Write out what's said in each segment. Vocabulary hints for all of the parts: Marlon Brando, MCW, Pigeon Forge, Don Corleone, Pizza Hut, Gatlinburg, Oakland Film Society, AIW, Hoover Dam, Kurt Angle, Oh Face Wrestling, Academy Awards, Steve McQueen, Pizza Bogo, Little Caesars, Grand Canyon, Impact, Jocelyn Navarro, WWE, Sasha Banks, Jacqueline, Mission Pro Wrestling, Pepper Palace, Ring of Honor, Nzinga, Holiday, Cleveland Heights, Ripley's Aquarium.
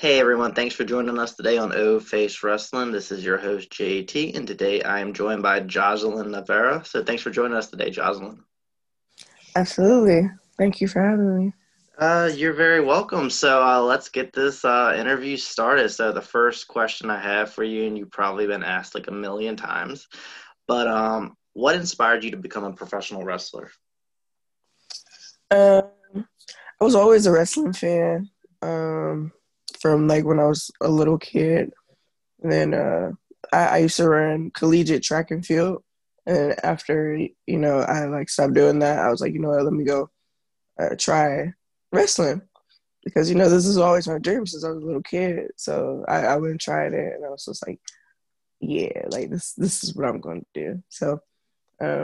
Hey everyone, thanks for joining us today on Oh Face Wrestling. This is your host, JT, and today I am joined by Jocelyn Navarro. So thanks for joining us today, Jocelyn. Absolutely. Thank you for having me. You're very welcome. So let's get this interview started. So the first question I have for you, and you've probably been asked like a million times, but what inspired you to become a professional wrestler? I was always a wrestling fan. From like when I was a little kid. And then I used to run collegiate track and field. And after, you know, I like stopped doing that, I was like, you know what, let me go try wrestling. Because, you know, this is always my dream since I was a little kid. So I went and tried it. And I was just like, yeah, like this is what I'm going to do. So, yeah,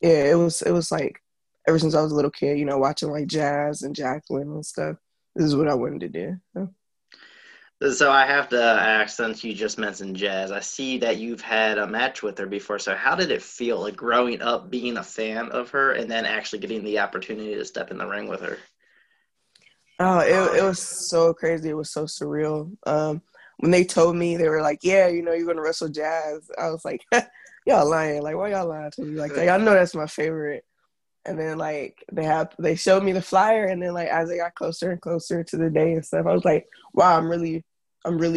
it was like ever since I was a little kid, you know, watching like Jazz and Jacqueline and stuff. This is what I wanted to do. So I have to ask, since you just mentioned Jazz, I see that you've had a match with her before. So how did it feel, like, growing up, being a fan of her, and then actually getting the opportunity to step in the ring with her? Oh, it was so crazy. It was so surreal. When they told me, they were like, yeah, you know, you're going to wrestle Jazz. I was like, y'all lying. Like, why y'all lying to me like that? Y'all know that's my favorite. And then, like, they showed me the flyer. And then, like, as I got closer and closer to the day and stuff, I was like, wow, I'm really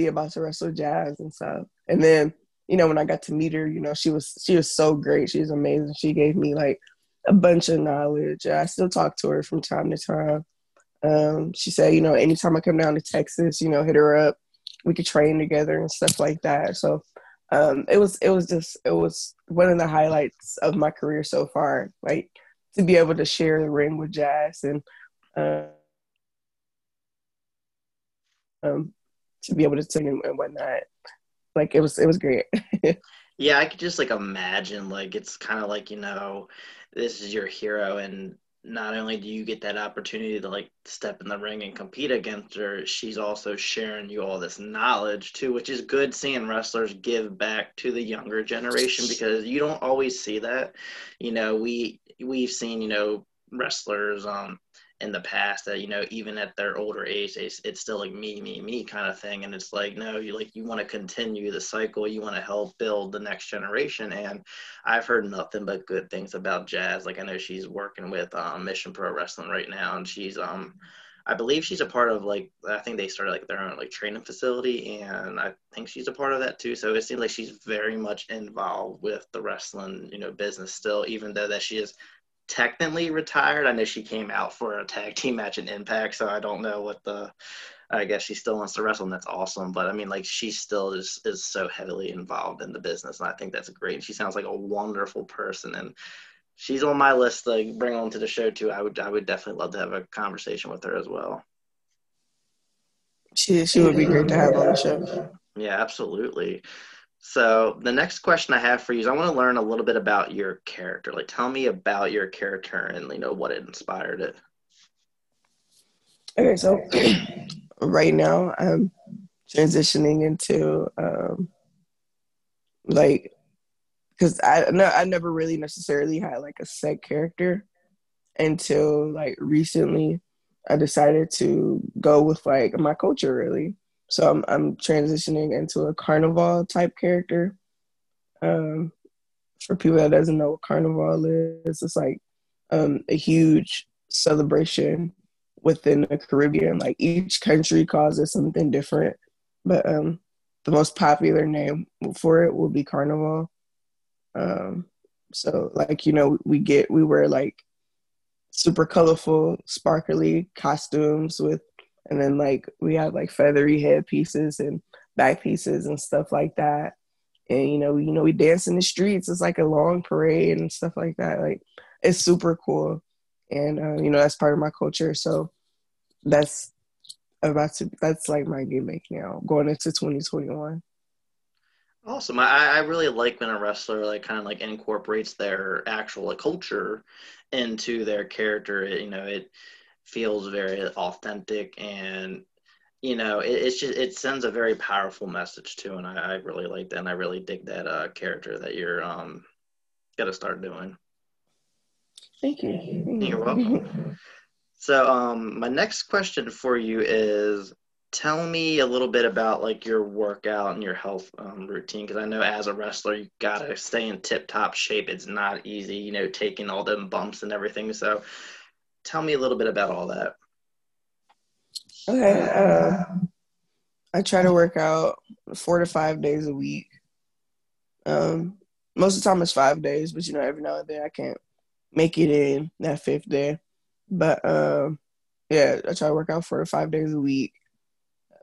about to wrestle Jazz and stuff. And then, you know, when I got to meet her, you know, she was so great. She was amazing. She gave me, like, a bunch of knowledge. I still talk to her from time to time. She said, you know, anytime I come down to Texas, you know, hit her up. We could train together and stuff like that. So it was one of the highlights of my career so far. Like, to be able to share the ring with Jazz and to be able to sing and whatnot, like it was great. Yeah, I could just like imagine, like it's kind of like, you know, this is your hero, and not only do you get that opportunity to like step in the ring and compete against her, she's also sharing you all this knowledge too, which is good seeing wrestlers give back to the younger generation, because you don't always see that. You know, we've seen, you know, wrestlers in the past that, you know, even at their older age, it's still like me kind of thing. And it's like, no, you want to continue the cycle. You want to help build the next generation. And I've heard nothing but good things about Jazz. Like, I know she's working with Mission Pro Wrestling right now, and she's I believe she's a part of, like, I think they started, like, their own, like, training facility, and I think she's a part of that, too. So it seems like she's very much involved with the wrestling, you know, business still, even though that she is technically retired. I know she came out for a tag team match in Impact, so I don't know what I guess she still wants to wrestle, and that's awesome. But, I mean, like, she still is so heavily involved in the business, and I think that's great. And she sounds like a wonderful person, and she's on my list to like bring on to the show too. I would definitely love to have a conversation with her as well. She would be great to have on the show. Yeah, absolutely. So the next question I have for you is I want to learn a little bit about your character. Like, tell me about your character and, you know, what inspired it. Okay, so right now I'm transitioning into like, because I never really necessarily had, like, a set character until, like, recently I decided to go with, like, my culture, really. So I'm transitioning into a carnival-type character. For people that doesn't know what carnival is, it's, like, a huge celebration within the Caribbean. Like, each country calls it something different. But the most popular name for it will be carnival. So like, you know, we wear like super colorful, sparkly costumes and then like we have like feathery head pieces and back pieces and stuff like that. And, you know, we dance in the streets. It's like a long parade and stuff like that. Like, it's super cool. And, you know, that's part of my culture. So that's like my gimmick now going into 2021. Awesome. I really like when a wrestler like kind of like incorporates their actual like culture into their character. You know, it feels very authentic, and, you know, it sends a very powerful message too. And I really like that, and I really dig that character that you're gonna start doing. Thank you. You're welcome. So my next question for you is, Tell me a little bit about like your workout and your health routine, because I know as a wrestler you gotta stay in tip-top shape. It's not easy, you know, taking all them bumps and everything. So tell me a little bit about all that. Okay, I try to work out 4 to 5 days a week. Most of the time it's 5 days, but you know, every now and then I can't make it in that 5th day. But yeah, I try to work out 4 to 5 days a week.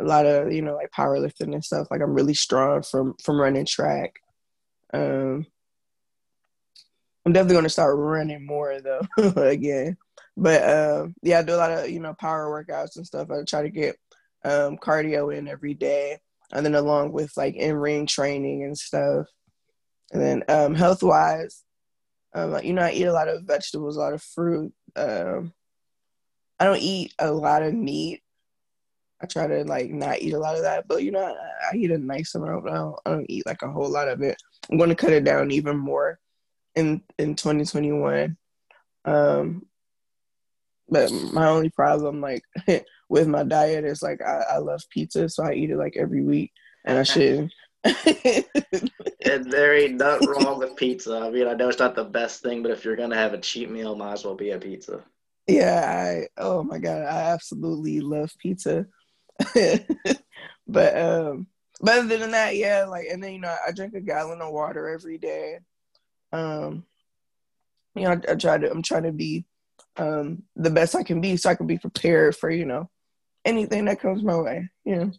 A lot of, you know, like powerlifting and stuff. Like, I'm really strong from running track. I'm definitely going to start running more, though, again. But, yeah, I do a lot of, you know, power workouts and stuff. I try to get cardio in every day. And then along with, like, in-ring training and stuff. And then health-wise, like, you know, I eat a lot of vegetables, a lot of fruit. I don't eat a lot of meat. I try to, like, not eat a lot of that. But, you know, I eat a nice amount. I don't eat, like, a whole lot of it. I'm going to cut it down even more in 2021. But my only problem, like, with my diet is, like, I love pizza, so I eat it, like, every week. And I shouldn't. And there ain't nothing wrong with pizza. I mean, I know it's not the best thing, but if you're going to have a cheat meal, might as well be a pizza. Yeah, oh, my God, I absolutely love pizza. But other than that, yeah, like, and then, you know, I drink a gallon of water every day. You know, I'm trying to be the best I can be, so I can be prepared for, you know, anything that comes my way, you know.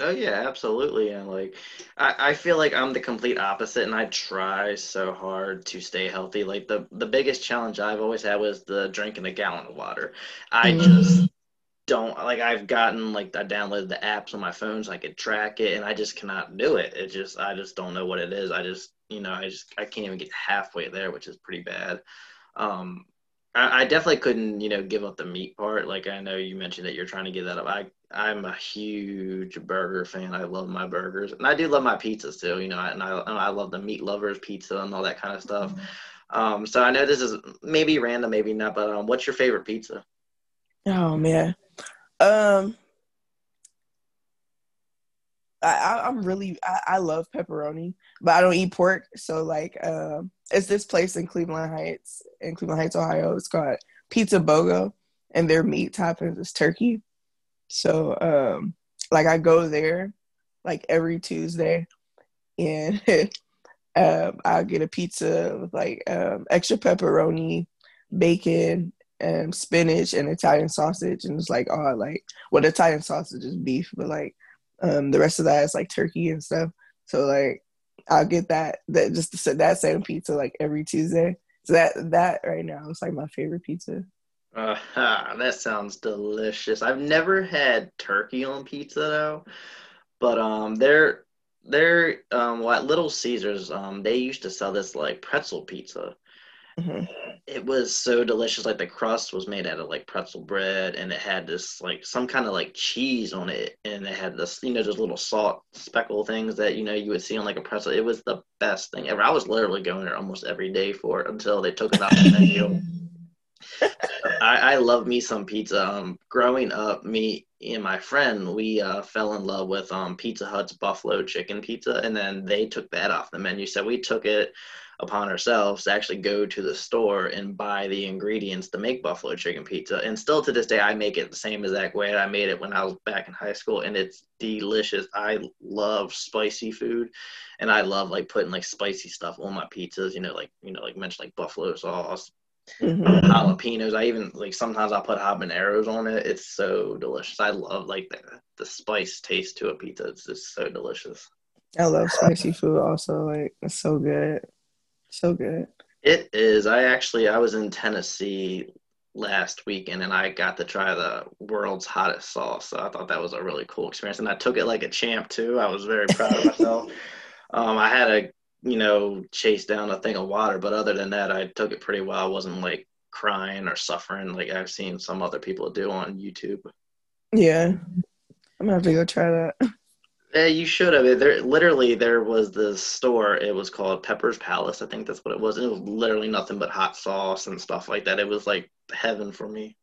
Oh yeah, absolutely. And like, I feel like I'm the complete opposite, and I try so hard to stay healthy. Like the biggest challenge I've always had was the drinking a gallon of water. I just don't, like, I've gotten, like, I downloaded the apps on my phone so I could track it, and I just cannot do it. It just, I just don't know what it is. I just, you know, I can't even get halfway there, which is pretty bad. I definitely couldn't, you know, give up the meat part. Like, I know you mentioned that you're trying to get that up. I'm a huge burger fan. I love my burgers, and I do love my pizzas too, you know, and I love the meat lovers pizza and all that kind of stuff. So I know this is maybe random, maybe not, but what's your favorite pizza? Oh man. I love pepperoni, but I don't eat pork. So like, it's this place in Cleveland Heights, Ohio. It's called Pizza Bogo, and their meat toppings is turkey. So, like, I go there, like, every Tuesday, and I'll get a pizza with, like, extra pepperoni, bacon, and spinach, and Italian sausage. And it's, like, all, like, well, the Italian sausage is beef, but, like, the rest of that is, like, turkey and stuff. So, like, I'll get that just that same pizza, like, every Tuesday. So that right now is, like, my favorite pizza. That sounds delicious. I've never had turkey on pizza though, but at Little Caesars, they used to sell this like pretzel pizza. Mm-hmm. It was so delicious. Like the crust was made out of like pretzel bread, and it had this like some kind of like cheese on it, and it had this, you know, those little salt speckle things that, you know, you would see on like a pretzel. It was the best thing ever. I was literally going there almost every day for it until they took it out the menu. I love me some pizza. Growing up, me and my friend, we fell in love with Pizza Hut's buffalo chicken pizza, and then they took that off the menu. So we took it upon ourselves to actually go to the store and buy the ingredients to make buffalo chicken pizza. And still to this day, I make it the same exact way I made it when I was back in high school, and it's delicious. I love spicy food, and I love like putting like spicy stuff on my pizzas, like mentioned, like buffalo sauce. Mm-hmm. Jalapenos. I even like sometimes I'll put habaneros on it. It's so delicious. I love like the spice taste to a pizza. It's just so delicious. I love spicy food also. Like, it's so good. So good. It is. I was in Tennessee last weekend, and I got to try the world's hottest sauce. So I thought that was a really cool experience, and I took it like a champ too. I was very proud of myself. I had a chase down a thing of water, but other than that, I took it pretty well. I wasn't like crying or suffering like I've seen some other people do on YouTube. Yeah, I'm gonna have to go try that. Yeah, you should have. There was this store. It was called Pepper Palace. I think that's what it was. And it was literally nothing but hot sauce and stuff like that. It was like heaven for me.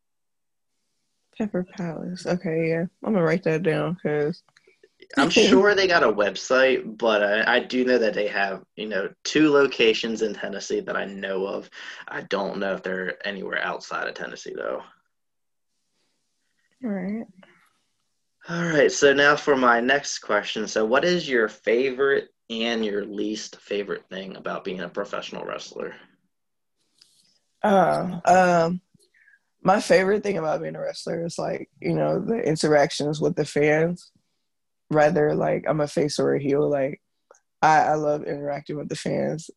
Pepper Palace. Okay, yeah. I'm going to write that down because I'm sure they got a website, but I do know that they have, you know, 2 locations in Tennessee that I know of. I don't know if they're anywhere outside of Tennessee, though. All right. All right. So now for my next question. So what is your favorite and your least favorite thing about being a professional wrestler? My favorite thing about being a wrestler is, like, you know, the interactions with the fans. Rather, like, I'm a face or a heel. Like, I love interacting with the fans.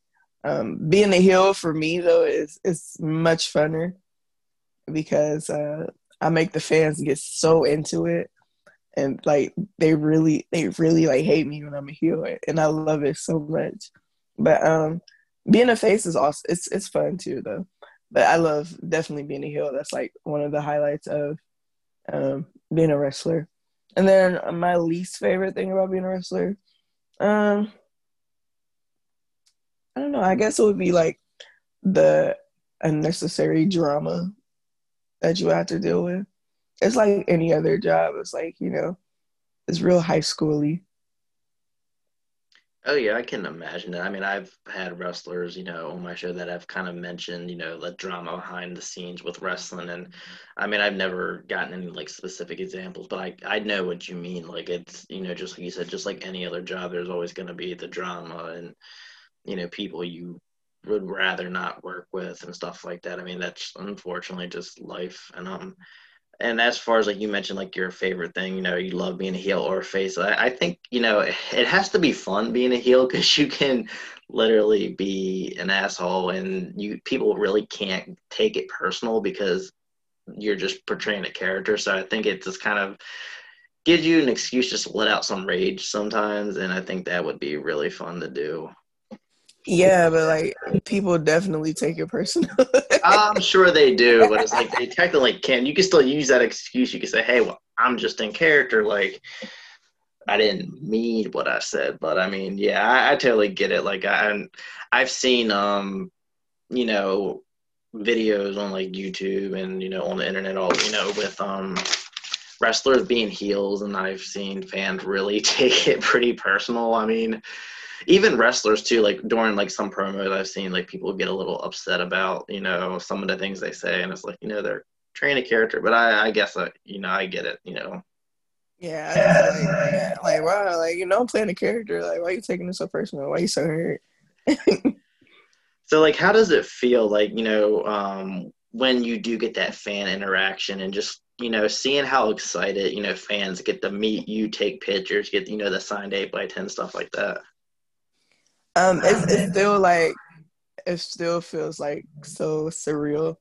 Being a heel for me, though, is much funner because I make the fans get so into it, and like they really like hate me when I'm a heel, and I love it so much. But being a face is also it's fun too, though. But I love definitely being a heel. That's like one of the highlights of being a wrestler. And then my least favorite thing about being a wrestler, I don't know. I guess it would be like the unnecessary drama that you have to deal with. It's like any other job. It's like, you know, it's real high schooly. Oh, yeah, I can imagine that. I mean, I've had wrestlers, you know, on my show that have kind of mentioned, you know, the drama behind the scenes with wrestling. And, I mean, I've never gotten any, like, specific examples, but I know what you mean. Like, it's, you know, just like you said, just like any other job, there's always going to be the drama and, you know, people you would rather not work with and stuff like that. I mean, that's unfortunately just life. And as far as, like, you mentioned, like, your favorite thing, you know, you love being a heel or a face. I think, you know, it has to be fun being a heel because you can literally be an asshole and people really can't take it personal because you're just portraying a character. So I think it just kind of gives you an excuse just to let out some rage sometimes, and I think that would be really fun to do. Yeah, but, like, people definitely take it personal. I'm sure they do, but it's like they technically can. You can still use that excuse. You can say, hey, well, I'm just in character. Like, I didn't mean what I said. But, I mean, yeah, I totally get it. Like, I've seen, you know, videos on, like, YouTube and, you know, on the internet all, you know, with wrestlers being heels, and I've seen fans really take it pretty personal. I mean, even wrestlers too, like during like some promos I've seen, like people get a little upset about, you know, some of the things they say, and it's like, you know, they're trying a character, but I guess, you know, I get it, you know. Yeah, like wow, like, you know, I'm playing a character, like why are you taking this so personal, why are you so hurt? So like how does it feel, like, you know, when you do get that fan interaction and just, you know, seeing how excited, you know, fans get to meet you, take pictures, get, you know, the signed 8x10, stuff like that? It's still like, it still feels like so surreal,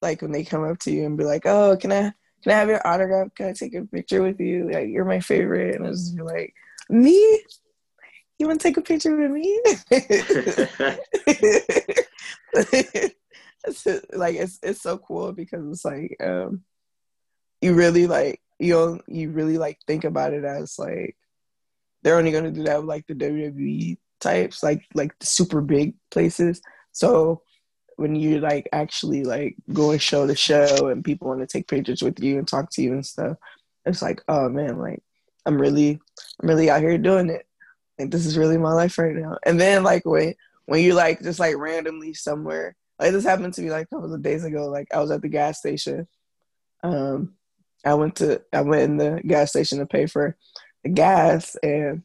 like when they come up to you and be like, oh, can I have your autograph, can I take a picture with you, like you're my favorite, and I just be like, me, you want to take a picture with me? Like it's so cool because it's like you really think about it as like they're only going to do that with like the WWE types, like the super big places. So when you like actually like go and show the show and people want to take pictures with you and talk to you and stuff, it's like, oh man, like I'm really out here doing it, like this is really my life right now. And then like when you like just like randomly somewhere, like this happened to me like a couple of days ago, like I was at the gas station, I went in the gas station to pay for the gas, and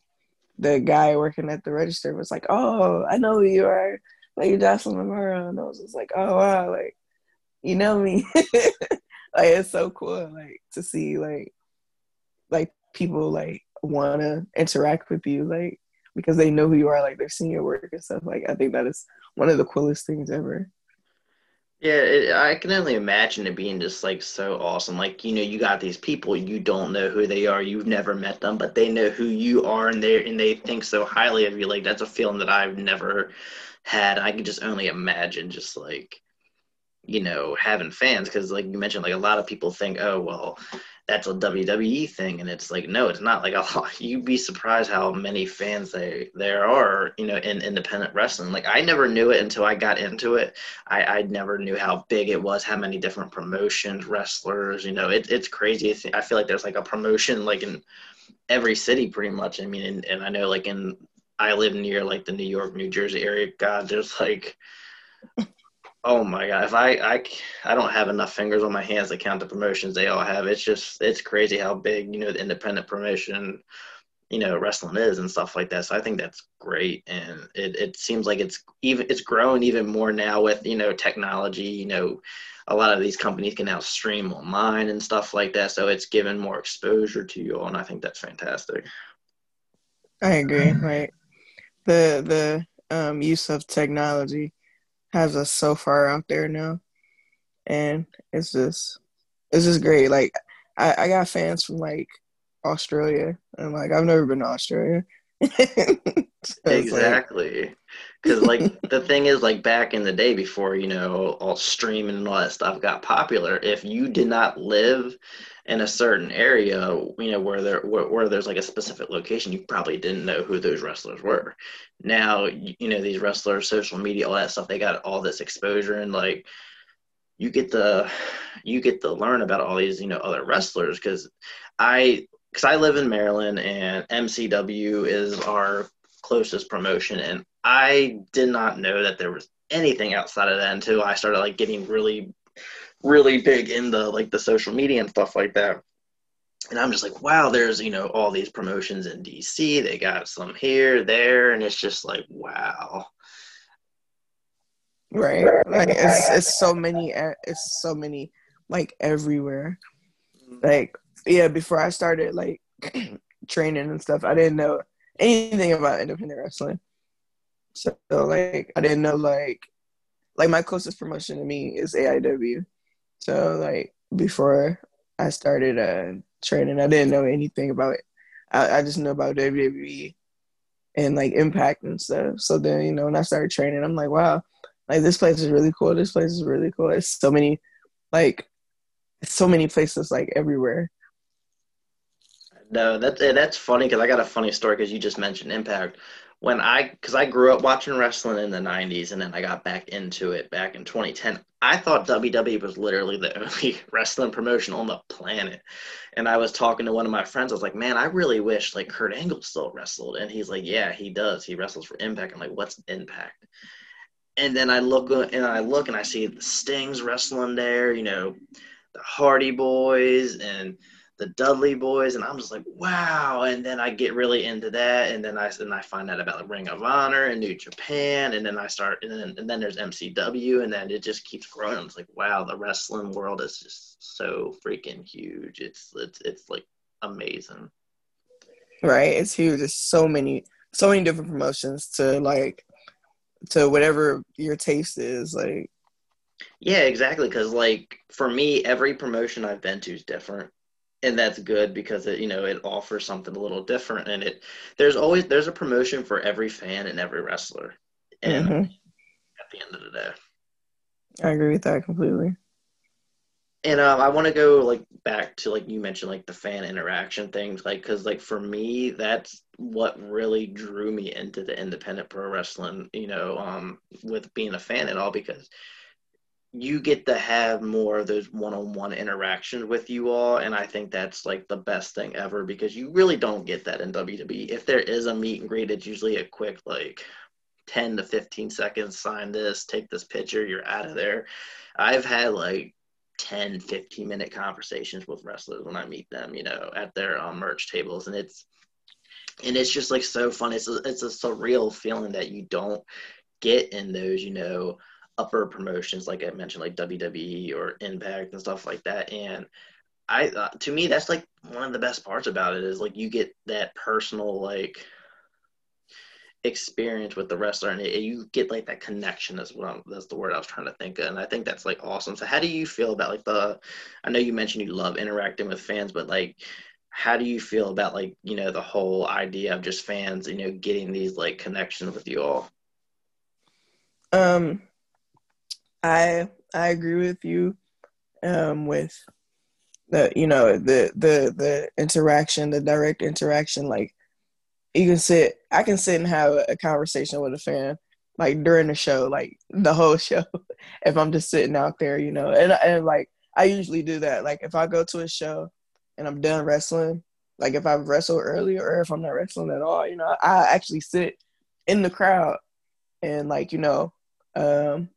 the guy working at the register was like, oh, I know who you are, like you're Jocelyn Navarro. And I was just like, oh wow, like you know me. Like it's so cool, like to see like people like want to interact with you, like because they know who you are, like they've seen your work and stuff. Like I think that is one of the coolest things ever. Yeah, I can only imagine it being just, like, so awesome. Like, you know, you got these people, you don't know who they are, you've never met them, but they know who you are, and they think so highly of you. Like, that's a feeling that I've never had. I can just only imagine just, like, you know, having fans, because, like you mentioned, like, a lot of people think, oh, well, that's a WWE thing. And it's like, no, it's not. Like, you'd be surprised how many fans there are, you know, in independent wrestling. Like, I never knew it until I got into it. I never knew how big it was, how many different promotions, wrestlers, you know, it's crazy. I feel like there's like a promotion, like in every city pretty much. I mean, and I know like I live near like the New York, New Jersey area. God, there's like, oh my God, if I don't have enough fingers on my hands to count the promotions they all have. It's just, it's crazy how big, you know, the independent promotion, you know, wrestling is and stuff like that. So I think that's great. And it seems like it's growing even more now with, you know, technology. You know, a lot of these companies can now stream online and stuff like that. So it's given more exposure to you all. And I think that's fantastic. I agree. Right. The use of technology has us so far out there now, and it's just great. Like I got fans from like Australia, and like I've never been to Australia. So exactly, because like the thing is, like back in the day before, you know, all streaming and all that stuff got popular, if you did not live in a certain area, you know, where there's like a specific location, you probably didn't know who those wrestlers were. Now, you know, these wrestlers, social media, all that stuff, they got all this exposure, and like you get to learn about all these, you know, other wrestlers. Because I live in Maryland, and MCW is our closest promotion, and I did not know that there was anything outside of that until I started like getting really big into like the social media and stuff like that. And I'm just like, wow, there's, you know, all these promotions in DC. They got some here, there, and it's just like, wow. Right. Like it's so many like everywhere. Like, yeah, before I started like training and stuff, I didn't know anything about independent wrestling. So like I didn't know like my closest promotion to me is AIW. So, like, before I started training, I didn't know anything about it. I just knew about WWE and, like, Impact and stuff. So then, you know, when I started training, I'm like, wow, like, this place is really cool. This place is really cool. It's so many places, like, everywhere. No, that's funny because I got a funny story because you just mentioned Impact. Because I grew up watching wrestling in the 90s, and then I got back into it back in 2010. I thought WWE was literally the only wrestling promotion on the planet. And I was talking to one of my friends. I was like, man, I really wish, like, Kurt Angle still wrestled. And he's like, yeah, he does. He wrestles for Impact. I'm like, what's Impact? And then I look, and I see the Stings wrestling there, you know, the Hardy Boys, and the Dudley Boys, and I'm just like, wow. And then I get really into that, and then I find out about the Ring of Honor and New Japan, and then then there's MCW, and then it just keeps growing. It's like, wow, the wrestling world is just so freaking huge. It's like amazing. Right, it's huge. There's so many different promotions to whatever your taste is, like. Yeah, exactly. Because like for me, every promotion I've been to is different. And that's good because it, you know, it offers something a little different, and there's a promotion for every fan and every wrestler. And at the end of the day, I agree with that completely. And I want to go like back to like you mentioned like the fan interaction things, like because like for me that's what really drew me into the independent pro wrestling, you know, with being a fan and all, because you get to have more of those one-on-one interactions with you all. And I think that's like the best thing ever because you really don't get that in WWE. If there is a meet and greet, it's usually a quick, like 10 to 15 seconds, sign this, take this picture, you're out of there. I've had like 10, 15 minute conversations with wrestlers when I meet them, you know, at their merch tables. And it's just like so fun. It's a surreal feeling that you don't get in those, you know, upper promotions like I mentioned, like WWE or Impact and stuff like that. And I to me that's like one of the best parts about it is like you get that personal like experience with the wrestler, and you get like that connection is what that's the word I was trying to think of. And I think that's like awesome. So how do you feel about like I know you mentioned you love interacting with fans, but like how do you feel about like, you know, the whole idea of just fans, you know, getting these like connections with you all? I agree with you with the interaction, the direct interaction. Like, you can sit, I can sit and have a conversation with a fan, like during the show, like the whole show, if I'm just sitting out there, you know, and like, I usually do that. Like, if I go to a show and I'm done wrestling, like if I've wrestled earlier or if I'm not wrestling at all, you know, I actually sit in the crowd and, like, you know, and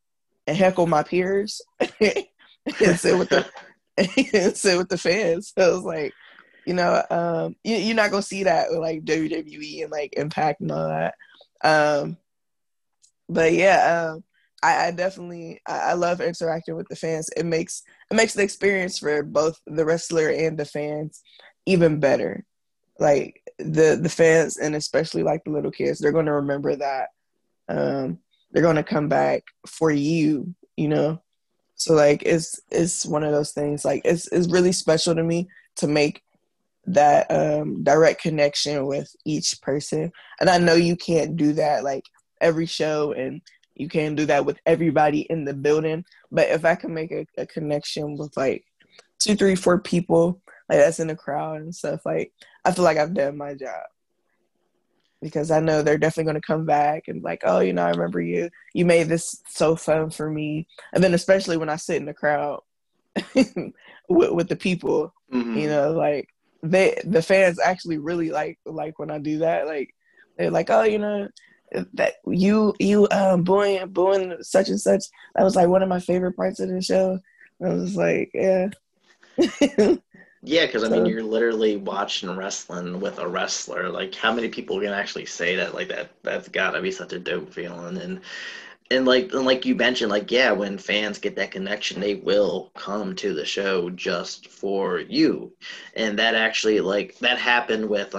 heckle my peers and sit with the and sit with the fans. So it's like, you know, you're not gonna see that with like WWE and like Impact and all that. But yeah, I definitely love interacting with the fans. It makes the experience for both the wrestler and the fans even better. Like the fans, and especially like the little kids, they're going to remember that. They're going to come back for you, you know? So like, it's one of those things, like it's really special to me to make that direct connection with each person. And I know you can't do that like every show, and you can't do that with everybody in the building. But if I can make a connection with like 2, 3, 4 people, like that's in the crowd and stuff, like I feel like I've done my job, because I know they're definitely going to come back and like, oh, you know, I remember you. You made this so fun for me. And then especially when I sit in the crowd with the people, mm-hmm. you know, like the fans actually really like when I do that. Like they're like, oh, you know, that you booing such and such, that was like one of my favorite parts of the show. And I was like, yeah. Yeah, because I mean, you're literally watching wrestling with a wrestler. Like, how many people can actually say that? Like, that's gotta be such a dope feeling. And like you mentioned, like, yeah, when fans get that connection, they will come to the show just for you. And that actually, like, that happened with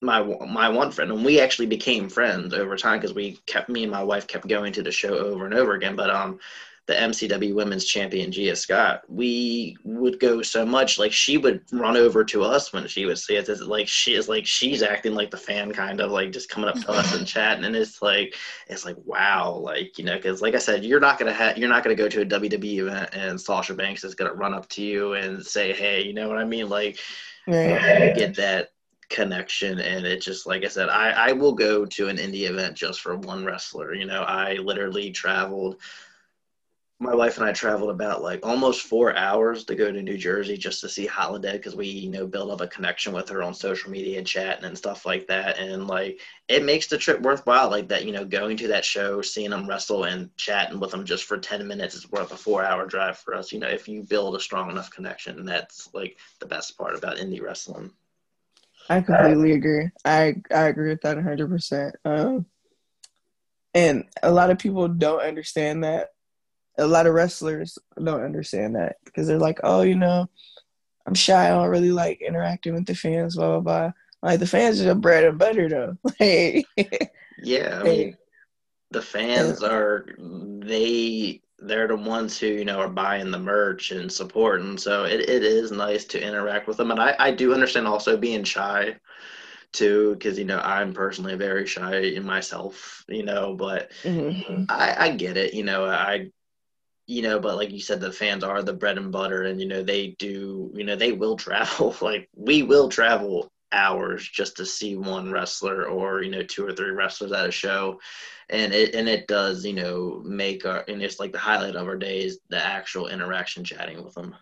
my one friend, and we actually became friends over time, because me and my wife kept going to the show over and over again. But the MCW women's champion, Gia Scott, we would go so much, like she would run over to us when she would see us. It's like, she's acting like the fan, kind of like just coming up to us and chatting. And it's like, wow. Like, you know, cause like I said, you're not going to go to a WWE event and Sasha Banks is going to run up to you and say, hey, you know what I mean? Like, yeah. Get that connection. And it just, like I said, I will go to an indie event just for one wrestler. You know, I literally my wife and I traveled about like almost 4 hours to go to New Jersey just to see Holiday, because we, you know, build up a connection with her on social media and chatting and stuff like that. And like, it makes the trip worthwhile, like that, you know, going to that show, seeing them wrestle and chatting with them just for 10 minutes is worth a 4-hour drive for us. You know, if you build a strong enough connection, that's like the best part about indie wrestling. I completely agree. I agree with that 100%. And a lot of people don't understand that. A lot of wrestlers don't understand that, because they're like, oh, you know, I'm shy. I don't really like interacting with the fans, blah, blah, blah. Like, the fans are the bread and butter, though. Yeah, I mean, the fans are – they're the ones who, you know, are buying the merch and supporting. So it is nice to interact with them. And I do understand also being shy, too, because, you know, I'm personally very shy in myself, you know, but mm-hmm. I get it, you know. You know, but like you said, the fans are the bread and butter, and, you know, they do, you know, they will travel. Like, we will travel hours just to see one wrestler, or, you know, 2 or 3 wrestlers at a show. And it does, you know, make our, and it's like the highlight of our days, the actual interaction, chatting with them.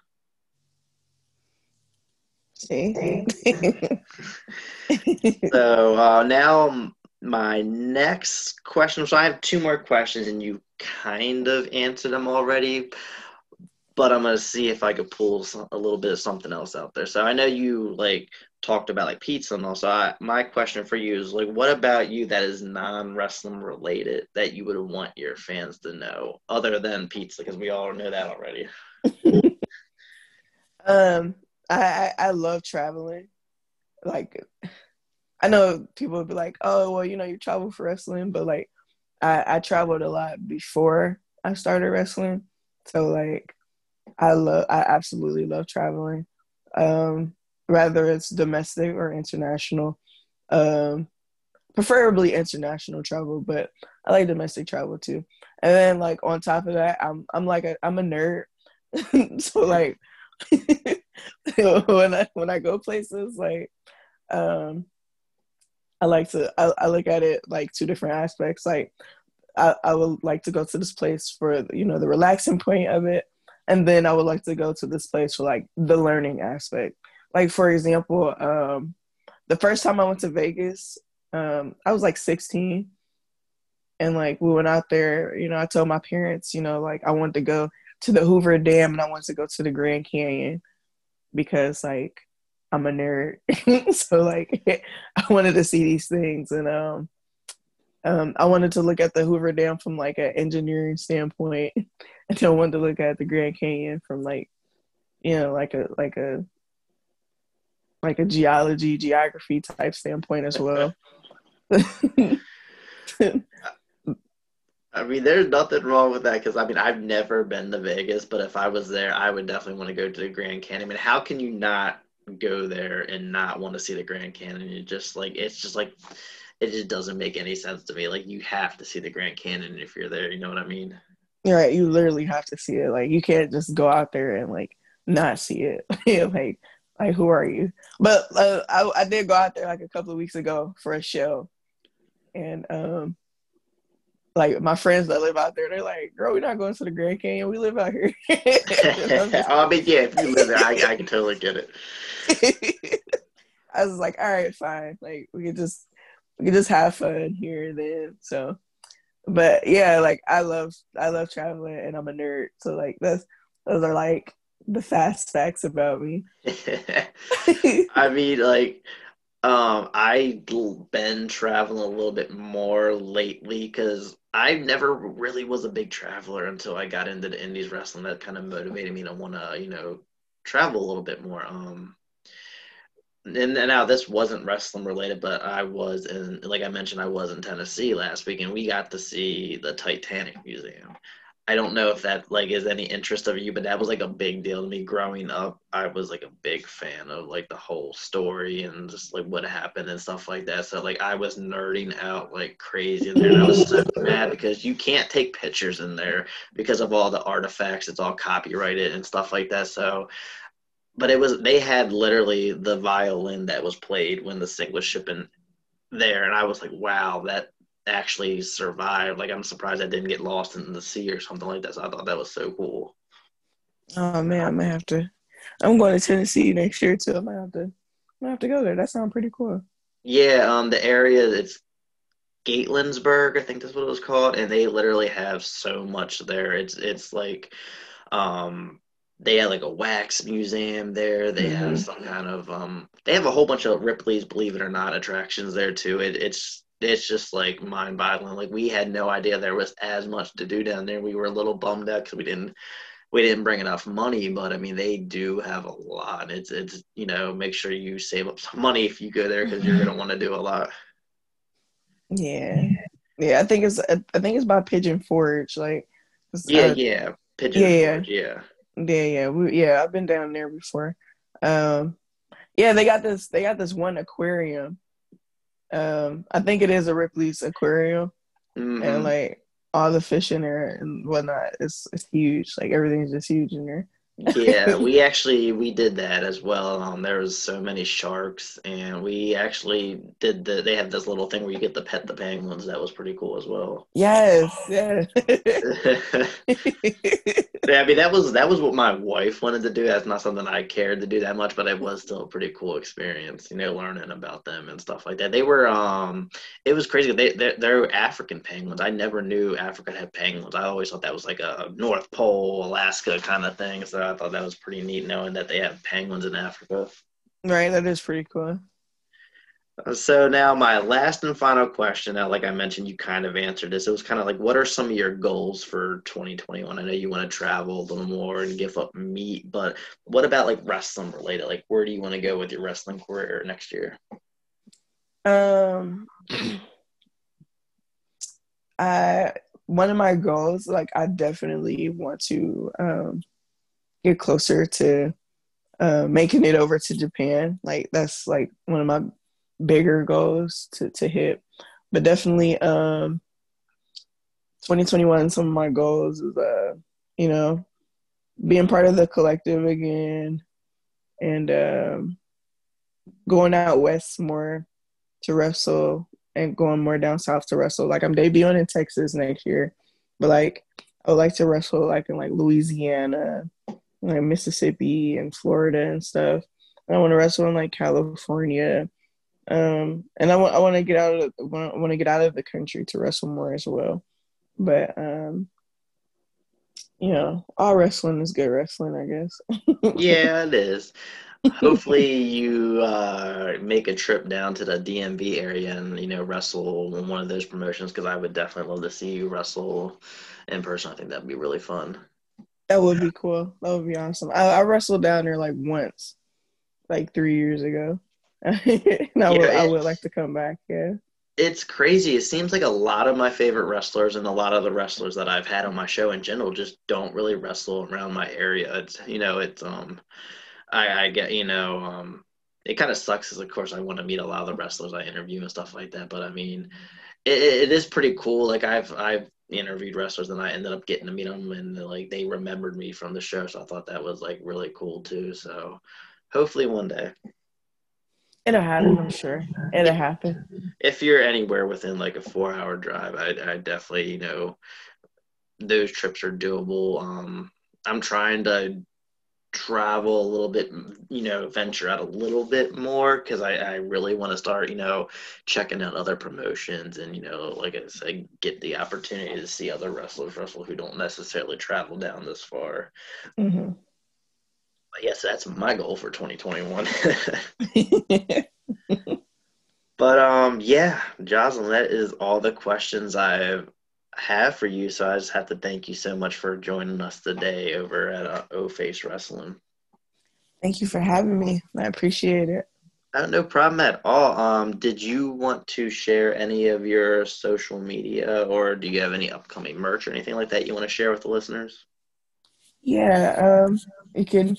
So now my next question. So I have 2 more questions, and you kind of answered them already, but I'm gonna see if I could pull a little bit of something else out there. So I know you like talked about like pizza and all. So my question for you is like, what about you that is non-wrestling related that you would want your fans to know, other than pizza, because we all know that already. I love traveling. Like, I know people would be like, oh, well, you know, you travel for wrestling, but like, I traveled a lot before I started wrestling. So like, I absolutely love traveling. Whether it's domestic or international, preferably international travel, but I like domestic travel too. And then like on top of that, I'm a nerd. So like, when I go places, like, I like to, I look at it like two different aspects. Like, I would like to go to this place for, you know, the relaxing point of it. And then I would like to go to this place for, like, the learning aspect. Like, for example, the first time I went to Vegas, I was, like, 16. And, like, we went out there, you know, I told my parents, you know, like, I wanted to go to the Hoover Dam and I wanted to go to the Grand Canyon because, like, I'm a nerd. So, like, I wanted to see these things. And I wanted to look at the Hoover Dam from, like, an engineering standpoint. And I wanted to look at the Grand Canyon from, like, you know, like a geography type standpoint as well. I mean, there's nothing wrong with that because, I mean, I've never been to Vegas, but if I was there, I would definitely want to go to the Grand Canyon. I mean, how can you not go there and not want to see the Grand Canyon? You just, like, it's just, like, it just doesn't make any sense to me. Like, you have to see the Grand Canyon if you're there, you know what I mean? Right, you literally have to see it. Like, you can't just go out there and, like, not see it. like, who are you? But I did go out there, like, a couple of weeks ago for a show. And, like, my friends that live out there, they're like, girl, we're not going to the Grand Canyon. We live out here. I mean, yeah, if you live there, I can totally get it. I was like, all right, fine. Like, we can just have fun here and then. So, but yeah, like, I love traveling and I'm a nerd. So, like, those are, like, the fast facts about me. I mean, like, I've been traveling a little bit more lately because I never really was a big traveler until I got into the indies wrestling. That kind of motivated me to want to, you know, travel a little bit more. And now this wasn't wrestling related, but I was in, like I mentioned, I was in Tennessee last week and we got to see the Titanic Museum. I don't know if that, like, is any interest of you, but that was, like, a big deal to me growing up. I was, like, a big fan of, like, the whole story and just, like, what happened and stuff like that. So, like, I was nerding out like crazy in there. And I was so mad because you can't take pictures in there because of all the artifacts. It's all copyrighted and stuff like that. So, but it was, they had literally the violin that was played when the sink was shipping there. And I was like, wow, that actually survived. Like, I'm surprised I didn't get lost in the sea or something like that. So I thought that was so cool. Oh man, I'm going to Tennessee next year too. I might have to go there. That sounds pretty cool. Yeah, the area, it's Gatlinburg, I think that's what it was called, and they literally have so much there. It's like, they had like a wax museum there. They have some kind of they have a whole bunch of Ripley's, believe it or not, attractions there too. It's just, like, mind-boggling. Like, we had no idea there was as much to do down there. We were a little bummed out because we didn't bring enough money. But, I mean, they do have a lot. It's you know, make sure you save up some money if you go there because you're going to want to do a lot. Yeah. Yeah, I think it's by Pigeon Forge. Like, yeah. Pigeon Forge, yeah. Yeah. Yeah, I've been down there before. Yeah, they got this one aquarium. I think it is a Ripley's Aquarium, and like all the fish in there and whatnot, it's huge. Like, everything's just huge in there. Yeah, we did that as well. There was so many sharks, and we actually did they have this little thing where you get to pet the penguins. That was pretty cool as well. Yes, yeah. Yeah, I mean, that was what my wife wanted to do. That's not something I cared to do that much, but it was still a pretty cool experience, you know, learning about them and stuff like that. They were, it was crazy. They're African penguins. I never knew Africa had penguins. I always thought that was like a North Pole, Alaska kind of thing. So I thought that was pretty neat knowing that they have penguins in Africa. Right, that is pretty cool. So now my last and final question, now, like I mentioned, you kind of answered this. It was kind of like, what are some of your goals for 2021? I know you want to travel a little more and give up meat, but what about, like, wrestling related? Like, where do you want to go with your wrestling career next year? One of my goals, like, I definitely want to get closer to making it over to Japan. Like, that's, like, one of my bigger goals to hit. But definitely 2021, some of my goals is, you know, being part of the collective again, and going out west more to wrestle and going more down south to wrestle. Like, I'm debuting in Texas next year, but like I would like to wrestle like in like Louisiana, like Mississippi and Florida and stuff. And I want to wrestle in like California. And I want to get out of the country to wrestle more as well. But you know, all wrestling is good wrestling, I guess. Yeah, it is. Hopefully you make a trip down to the DMV area and, you know, wrestle in one of those promotions, because I would definitely love to see you wrestle in person. I think that'd be really fun. That would be cool. That would be awesome. I wrestled down there like once, like 3 years ago. And I would like to come back, yeah. It's crazy. It seems like a lot of my favorite wrestlers and a lot of the wrestlers that I've had on my show in general just don't really wrestle around my area. It's, you know, it's I get, you know, it kind of sucks because, of course, I want to meet a lot of the wrestlers I interview and stuff like that. But, I mean, it is pretty cool. Like, I've interviewed wrestlers and I ended up getting to meet them, and, like, they remembered me from the show. So I thought that was, like, really cool, too. So hopefully one day. It'll happen, I'm sure. It'll happen. If you're anywhere within, like, a 4-hour drive, I definitely, you know, those trips are doable. I'm trying to travel a little bit, you know, venture out a little bit more, because I really want to start, you know, checking out other promotions and, you know, like I said, get the opportunity to see other wrestlers wrestle who don't necessarily travel down this far. Mm-hmm. But yes, that's my goal for 2021. But yeah, Jocelyn, that is all the questions I have for you, so I just have to thank you so much for joining us today over at Oh Face Wrestling. Thank you for having me. I appreciate it. No problem at all. Did you want to share any of your social media, or do you have any upcoming merch or anything like that you want to share with the listeners? Yeah, you can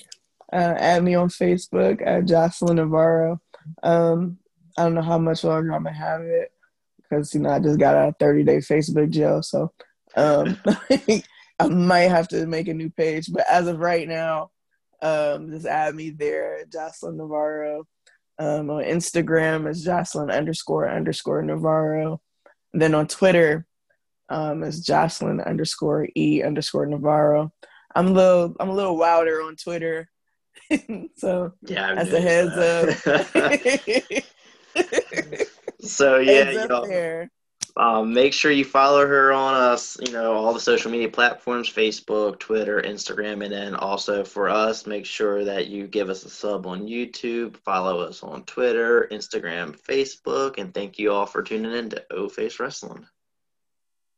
add me on Facebook at Jocelyn Navarro. I don't know how much longer I'm going to have it, because, you know, I just got out of 30-day Facebook jail, so I might have to make a new page. But as of right now, just add me there, Jocelyn Navarro. On Instagram, it's Jocelyn __ Navarro. And then on Twitter, it's Jocelyn _E_ Navarro. I'm a little wilder on Twitter, so yeah, as a heads up. So yeah, y'all, make sure you follow her on us, you know, all the social media platforms, Facebook, Twitter, Instagram, and then also for us, make sure that you give us a sub on YouTube, follow us on Twitter, Instagram, Facebook, and thank you all for tuning in to Oh Face Wrestling.